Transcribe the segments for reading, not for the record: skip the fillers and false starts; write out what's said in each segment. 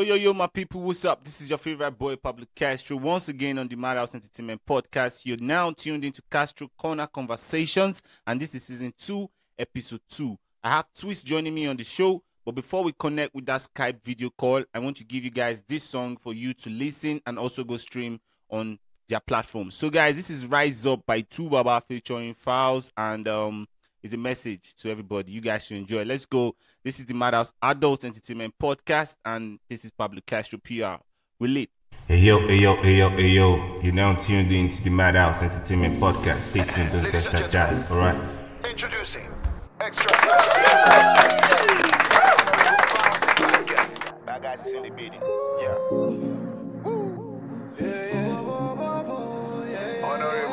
Yo, my people, what's up? This is your favorite boy, Pablo Castro, once again on the Madhouse Entertainment Podcast. You're now tuned into Castro Corner Conversations, and this is Season 2, Episode 2. I have Twist joining me on the show, but before we connect with that Skype video call, I want to give you guys this song for you to listen and also go stream on their platform. So, guys, this is Rise Up by 2 Baba featuring Falz, and it's a message to everybody. You guys should enjoy. Let's go. This is the Madhouse Adult Entertainment Podcast, and this is Pablo Castro PR. We lit. Hey yo. You're now tuned into the Madhouse Entertainment Podcast. Stay tuned. Don't touch that dial. All right. Introducing Extra. Bad guys is in the building. Yeah. Honorable.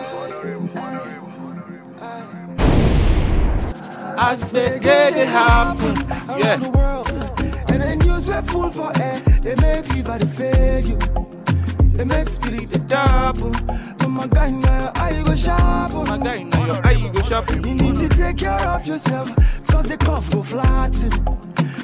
As big they happen around the world, and the news were full for air. They make liver fail you. They make spirit the double. But my guy now, I go sharp. My guy now, I go sharp. You need to take care of yourself, cause the cough go flat.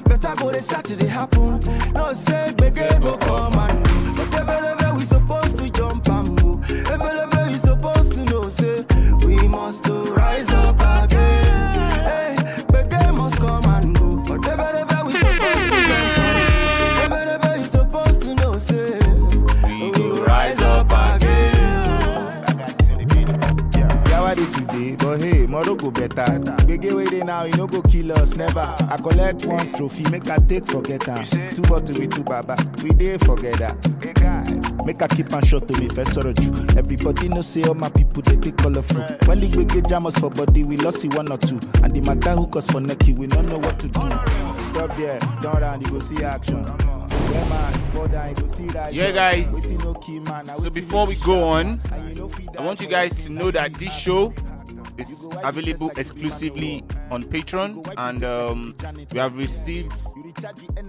Better go they start to happen. No say big go come and go. But every level we supposed to jump and go. Every level we supposed to know say we must rise up again. But hey, tomorrow go better. Big away they now, you know go kill us, never. I collect one trophy, make I take forget her. Two bottles with 2 Baba, we day forget her. Big guy, make I keep and short to me, first sorrow you. Everybody know say all my people they be colorful. When the big get jammers for body, we lost it one or two. And the matter hook us for necky, we don't know what to do. Stop there, turn around, you go see action. Yeah, guys. So before we go on, I want you guys to know that this show is available exclusively on Patreon, and we have received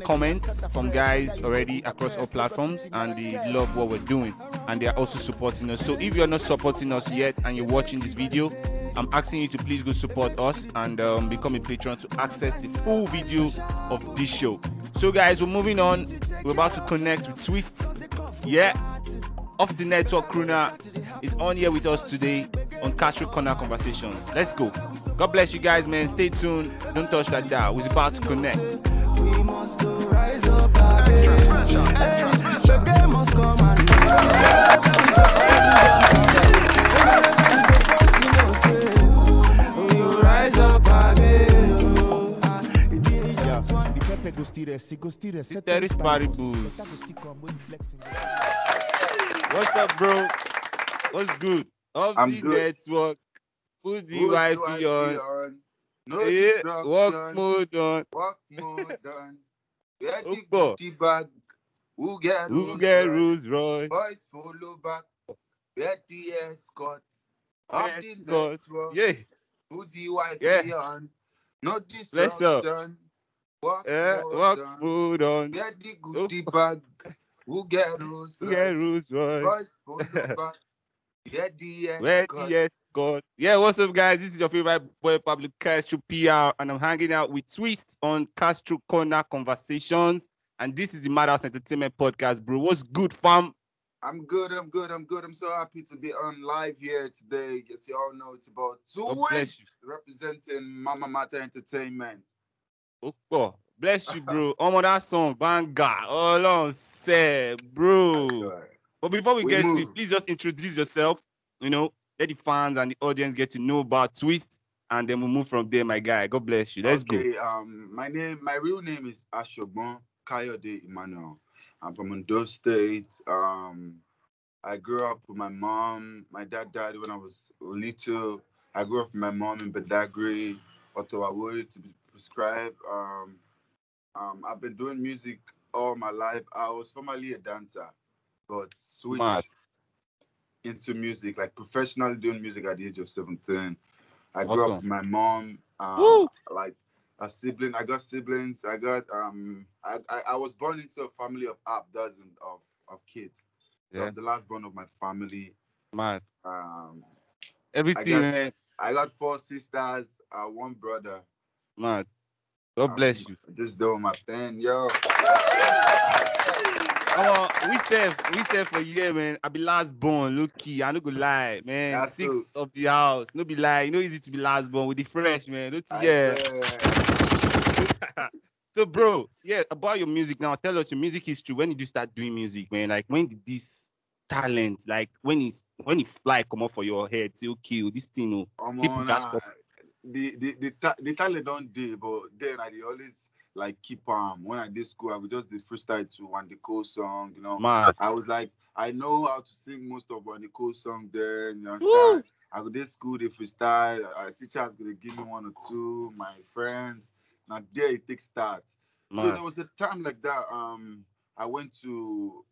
comments from guys already across all platforms, and they love what we're doing, and they are also supporting us. So if you're not supporting us yet and you're watching this video, I'm asking you to please go support us and become a patron to access the full video of this show. So guys, we're moving on. We're about to connect with Twist. Yeah, off the network, Kruna is on here with us today on Castro Corner Conversations. Let's go. God bless you guys, man. Stay tuned. Don't touch that dial. We're about to connect. We must rise up again. The game must come and what's up, bro? What's good? Of I'm the good. Network, put the wifi on. No distraction. Walk mode on. Where the booty bag? Who get Rolls Royce? Boys follow back. Where the escorts? Of the network. Yeah. Put the wifi on. No distraction. Walk food on. Get the goodie bag. Who get rules? Boys follow back. Where the escort. Yeah, what's up, guys? This is your favorite boy, Pablo Castro PR, and I'm hanging out with Twist on Castro Corner Conversations, and this is the Madhouse Entertainment Podcast, bro. What's good, fam? I'm good. I'm so happy to be on live here today. Yes, you all know it's about Twist representing Mama Mata Entertainment. Oh, bless you, bro. On that song, Banga. All on set, bro. But before we get to it, please just introduce yourself. You know, let the fans and the audience get to know about Twist, and then we'll move from there, my guy. God bless you. Let's go. My real name is Ashobon Kayode Emmanuel. I'm from Ondo State. I grew up with my mom. My dad died when I was little. I grew up with my mom in Badagry, Otawori, to be prescribed. I've been doing music all my life. I was formerly a dancer, but switched into music, like professionally doing music at the age of 17. I grew up with my mom, like a sibling. I got siblings. I got I was born into a family of half dozen of kids. Yeah. I'm the last born of my family. Mad. Everything. I got four sisters, one brother. Mad. God bless you. This is doing my thing, yo. we said for you, man. I be last born, low key. I no go lie, man. That's six of the house. No be lie. You know, easy to be last born with the fresh, man. Don't you? Yeah. So, bro, yeah, about your music now. Tell us your music history. When did you start doing music, man? Like, when did this talent, like, when it fly come up for your head? Say, okay, this thing, the talent don't do, but then I always like keep when I did school, I would just did freestyle to Wandiko song, you know. Man. I was like, I know how to sing most of Wandiko song. Then, you know, I would did school, they freestyle. Our teacher's gonna give me one or two. My friends. Now there it takes start. Man. So there was a time like that. I went to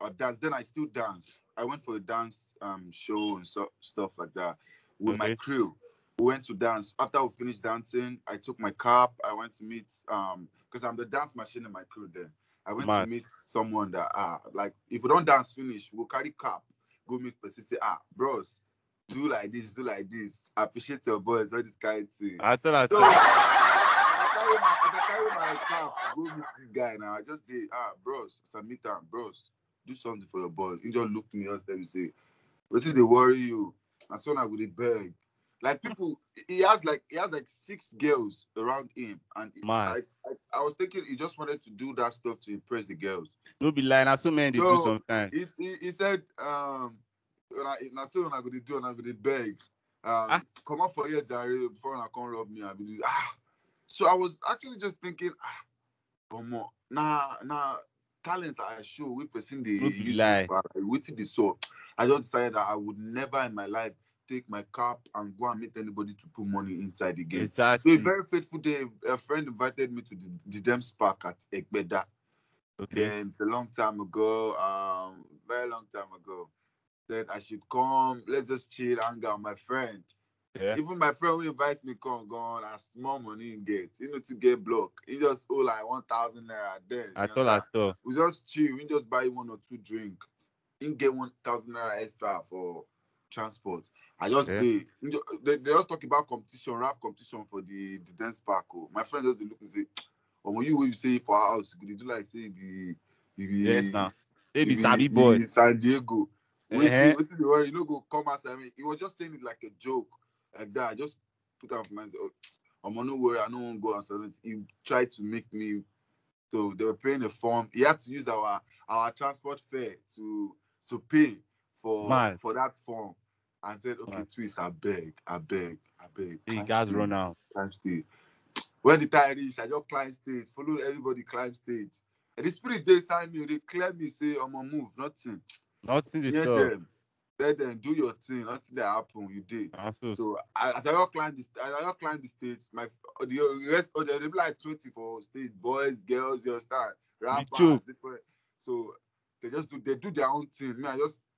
a dance. Then I still dance. I went for a dance show and stuff like that with my crew. We went to dance. After we finished dancing, I took my cap. I went to meet because I'm the dance machine in my crew. Then I went to meet someone that like if we don't dance finish, we'll carry cap. Go meet person. Say bros, do like this. I appreciate your boys. All this kind of thing. I carry my cap, go meet this guy now. I just did, bros, submit them, bros, do something for your boy. He just looked me and then say, what is they worry you? And so I would beg. Like people, he has like six girls around him. And I was thinking he just wanted to do that stuff to impress the girls. Don't be lying, I so many they do sometimes. He said, I so I would do and I would beg. Come on for here, Dario, before I come rob me, I would do, So I was actually just thinking, but more nah, talent I show we person the use with the soul. I just decided that I would never in my life take my cap and go and meet anybody to put money inside the game. Exactly. So a very faithful day, a friend invited me to the Dems Park at Ekbeda. Okay. And it's a long time ago, very long time ago. Said I should come, let's just chill, hang out, my friend. Yeah. Even my friend who invite me come, go on, and small money in gate. You know, to get block. He just owe like 1,000 naira then. I thought. We just chill. We just buy one or two drink. He get 1,000 naira extra for transport. I just pay. They just talk about competition, rap competition for the dance park. Oh. My friend just look and say, "Oh, you will say for house. Could you do like say be Sabi boy in San Diego? Wait till the world. You know, go come outside. I mean, he was just saying it like a joke." Like that, I just put out my mind. I'm no worry. I don't want to go outside. He tried to make me. So they were paying a form. He had to use our transport fare to pay for that form. And said, okay, Twist, I beg. You guys run out. Climb stage. When the time reached, I just climb stage. Follow everybody climb stage. And the spirit they sign me. They clear me. Say, I'm gonna move. Nothing. Let them do your thing. Nothing that happened. You did. Absolutely. So as I all climbed the stage, the rest of them like 24 stage boys, girls, your style, rappers, different. So they just do their own thing. Me,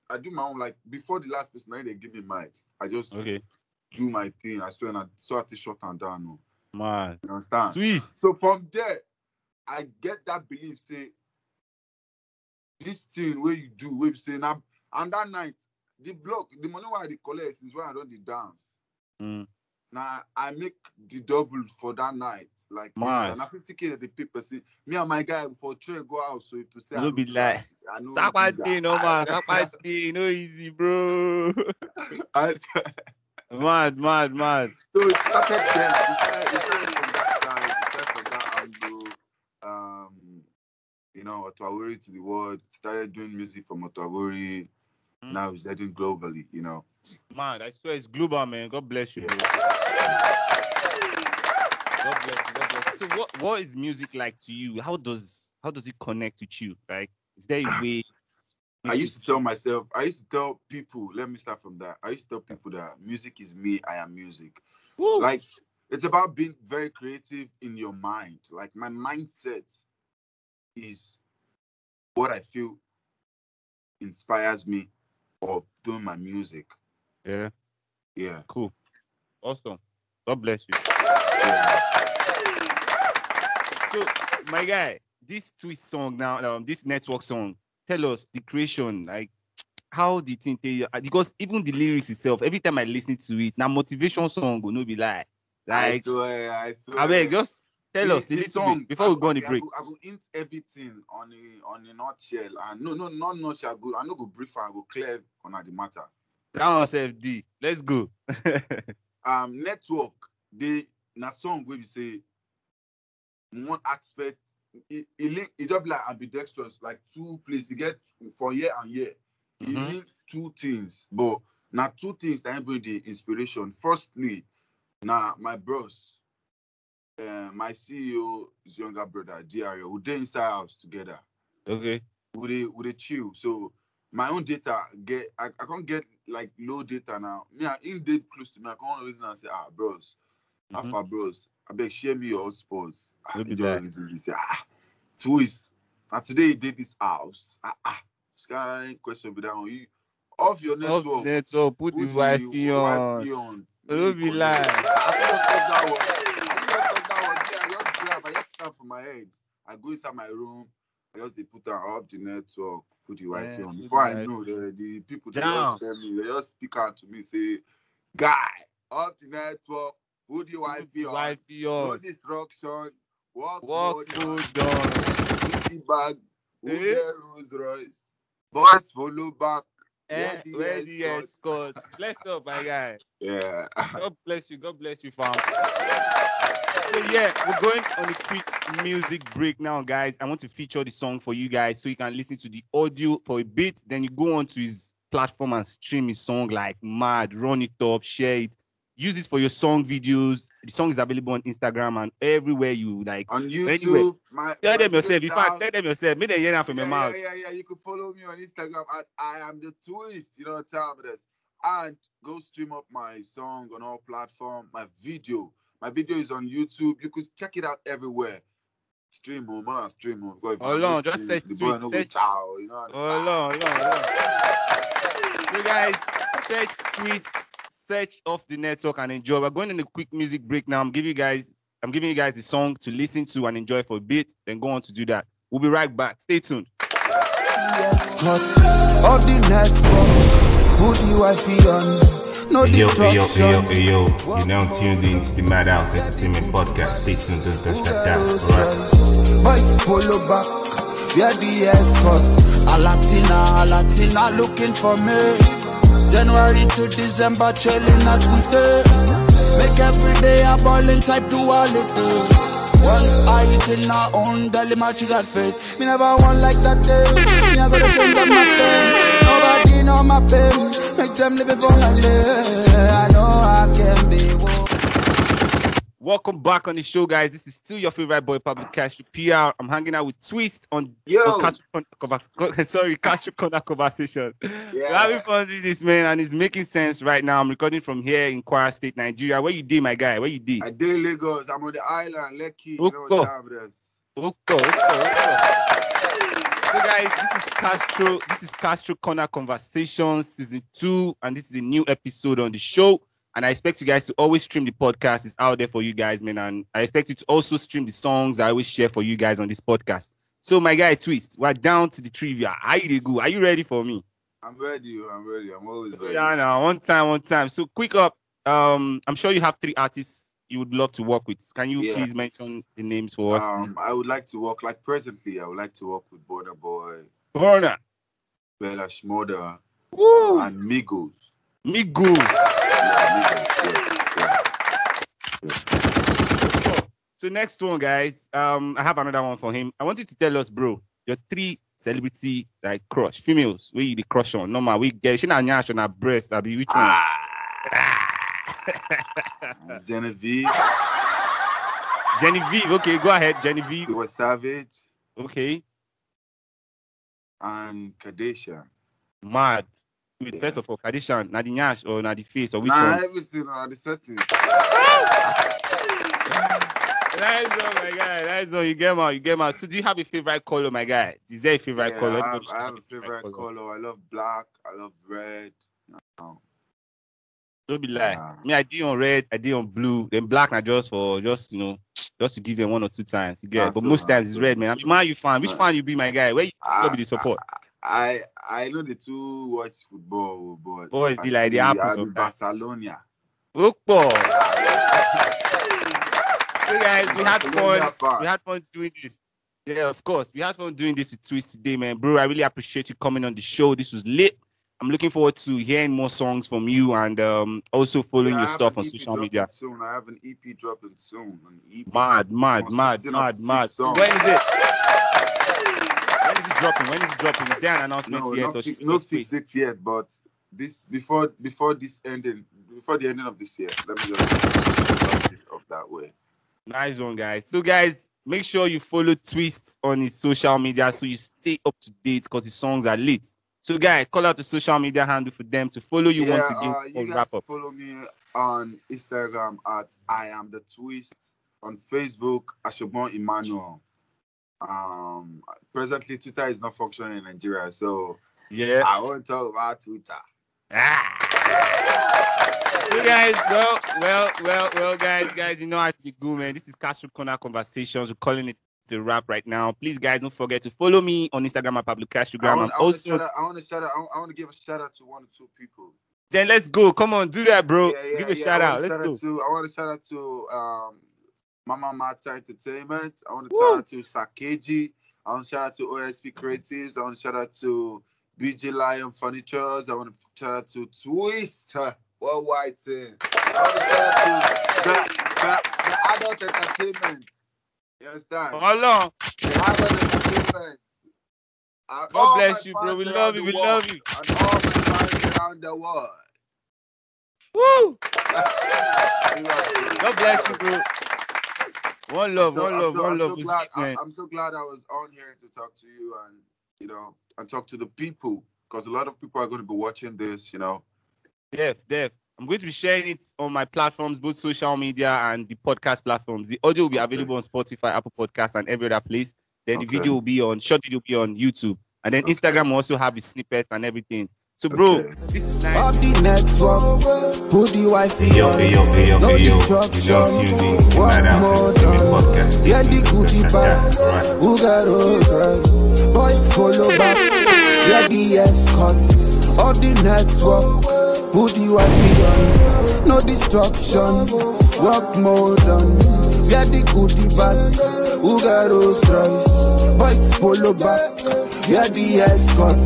I do my own. Like before the last person, they give me mic. I just do my thing. I swear, and I saw it short and down. No. Man, you understand? Sweet. So from there, I get that belief. Say this thing where you do, where you say now, and that night. The block, the money why I collect is when I don't dance. Now I make the double for that night, like man. Now 50k that the people see me and my guy before trade go out. So if to say, no be like, Sapati, no easy, bro. Mad. So it started then. It started from that side. It started from that angle. You know, Otawori to the world. Started doing music from Otawori. Now it's heading globally, you know. Man, I swear it's global, man. God bless you. God bless you. So what is music like to you? How does it connect with you? Like, is there a way? I used to tell people, let me start from that. I used to tell people that music is me, I am music. Woo. Like, it's about being very creative in your mind. Like, my mindset is what I feel inspires me of doing my music. Yeah. Cool. Awesome. God bless you. Yeah. So, my guy, this Twist song now, this network song, tell us the creation, like, how did it tell you? Because even the lyrics itself, every time I listen to it, now motivation song will not be like. I swear. I beg, just Tell us the song before we go on the break. I will hint everything on a nutshell. And not nutshell. I no go brief. I go clear on the matter. Down FD. Let's go. Network. They na song where we say one aspect. It just like ambidextrous, like two places. You get for year and year. Mm-hmm. You need two things, but now two things that bring the inspiration. Firstly, now my bros. My CEO's younger brother, Dario, we dey inside house together. Okay. We dey chill. So my own data I can't get like low data now. Me, I in deep close to me. I can't always and say, bros, mm-hmm. Alpha bros, I beg share me your hotspots. I be doing this. They say, Twist. And today you did this house. Sky question be that one. You off your network. Off network. Put the Wi-Fi on. Don't be lying. For my head, I go inside my room. I just they put her off the network, put the Wi-Fi on. Before I know, the people they just tell me, they just speak out to me, say, "Guy, off the network, put the Wi-Fi on, no destruction, walk good on, bag, the Rolls Royce, boys follow back, where the escort." Bless up, my guy. Yeah. God bless you. God bless you, fam. So yeah, we're going on a quick music break now, guys. I want to feature the song for you guys so you can listen to the audio for a bit. Then you go on to his platform and stream his song like mad, run it up, share it. Use this for your song videos. The song is available on Instagram and everywhere you like. On YouTube. Anywhere. Tell them yourself. In fact, tell them yourself. Make them hear that from your mouth. Yeah. You could follow me on Instagram at I am the Twist. You know what I'm saying? And go stream up my song on all platforms, my video. My video is on YouTube. You could check it out everywhere. Stream home, man. Stream home. Hold on, just search Twist. So guys, search Twist, search off the network and enjoy. We're going on a quick music break now. I'm giving you guys the song to listen to and enjoy for a bit. Then go on to do that. We'll be right back. Stay tuned. Off the network, who do you feel on? No yo, you're now tuned in to the Madhouse Entertainment Podcast. Stay tuned, don't touch that down, alright? Boys, follow back, we are the escort. A Latina looking for me. January to December, chilling at with day. Make every day a ball inside duality. Once I eat in my own deli, my sugar face. Me never want like that day. Me I gotta change up my pain. Nobody know my pain. Make them live it for my life. I know I can be. Welcome back on the show, guys. This is still your favorite boy, Pablo Castro PR. I'm hanging out with Twist on Castro Corner Conversations. Yeah. We're having fun with this, man, and it's making sense right now. I'm recording from here in Kwara State, Nigeria. Where you did, my guy? Where you did? I did Lagos. I'm on the island, Lekki. So guys, this is Castro Corner Conversations season 2, and this is a new episode on the show. And I expect you guys to always stream the podcast. It's out there for you guys, man. And I expect you to also stream the songs I always share for you guys on this podcast. So, my guy, Twist, we're down to the trivia. Are you ready for me? I'm ready. I'm always ready. Yeah, no, one time. So, quick up. I'm sure you have 3 artists you would love to work with. Can you please mention the names for us? I would like to work, like presently, I would like to work with Bona, Bela Schmoder, and Migos. So next one, guys. I have another one for him. I want you to tell us, bro, your 3 celebrity like crush females. Where you the crush on? No man, we get she na nyash on her breast. I be which one? Genevieve. Okay, go ahead, Genevieve. You were savage. Okay. And Kadesha. Mad. First of all, Kadesha, na the nyash or na the face or which one? Nah, everything on the settings. Nice one, my guy. Nice one. You get out. So, do you have a favorite color, my guy? Is there a favorite color? I have a favorite color. I love black. I love red. No. Don't be lying. Me, I did on red. I did on blue. Then black, I just to give them 1 or 2 times. You get it. But so, most times it's red, man. I'm you fan. Which fan you be, my guy? Where you be the support? I know the 2 watch football, but boys, they like the apples of Barcelona. Football. Hey guys, we had fun. We had fun doing this. Yeah, of course. We had fun doing this with Twist today, man. Bro, I really appreciate you coming on the show. This was lit. I'm looking forward to hearing more songs from you and also following your stuff on social media. Soon. I have an EP dropping soon. Mad. When is it? When is it dropping? Is there an announcement yet? No fixed date yet, but this before the ending of this year. Let me just of that way. Nice one, guys. So, guys, make sure you follow Twist on his social media so you stay up to date because his songs are lit. So, guys, call out the social media handle for them to follow you once again. You guys follow me on Instagram at I Am The Twist. On Facebook, Ashobon Emmanuel. Presently, Twitter is not functioning in Nigeria, so yeah, I won't talk about Twitter. So, guys, well, guys, you know as the go, man. This is Castro Corner Conversations. We're calling it to wrap right now. Please, guys, don't forget to follow me on Instagram at Pablo Castro. I want to give a shout out to one or two people. Then let's go. Come on, do that, bro. Give a shout out. Let's go. I want to shout out to Mama Mata Entertainment. I want to shout out to Sakiji. I want to shout out to OSP Creatives. I want to shout out to BG Lion Furniture. I want to shout out to Twist. Worldwide. I want to shout out to the adult entertainment. You understand? Hello. God bless you, bro. We love you. And all my fans around the world. Woo! God bless you, bro. One love. I'm so glad I was on here to talk to you and, you know, and talk to the people because a lot of people are going to be watching this, you know. Def. I'm going to be sharing it on my platforms, both social media and the podcast platforms. The audio will be available on Spotify, Apple Podcasts, and every other place. Then the video will be on, short video will be on YouTube. And then Instagram will also have the snippets and everything. So, bro, this is nice. Pop the network, put the wife in your no destruction, work more done. We are the goodie bag, who got those drugs. Boys follow back, we are the escort.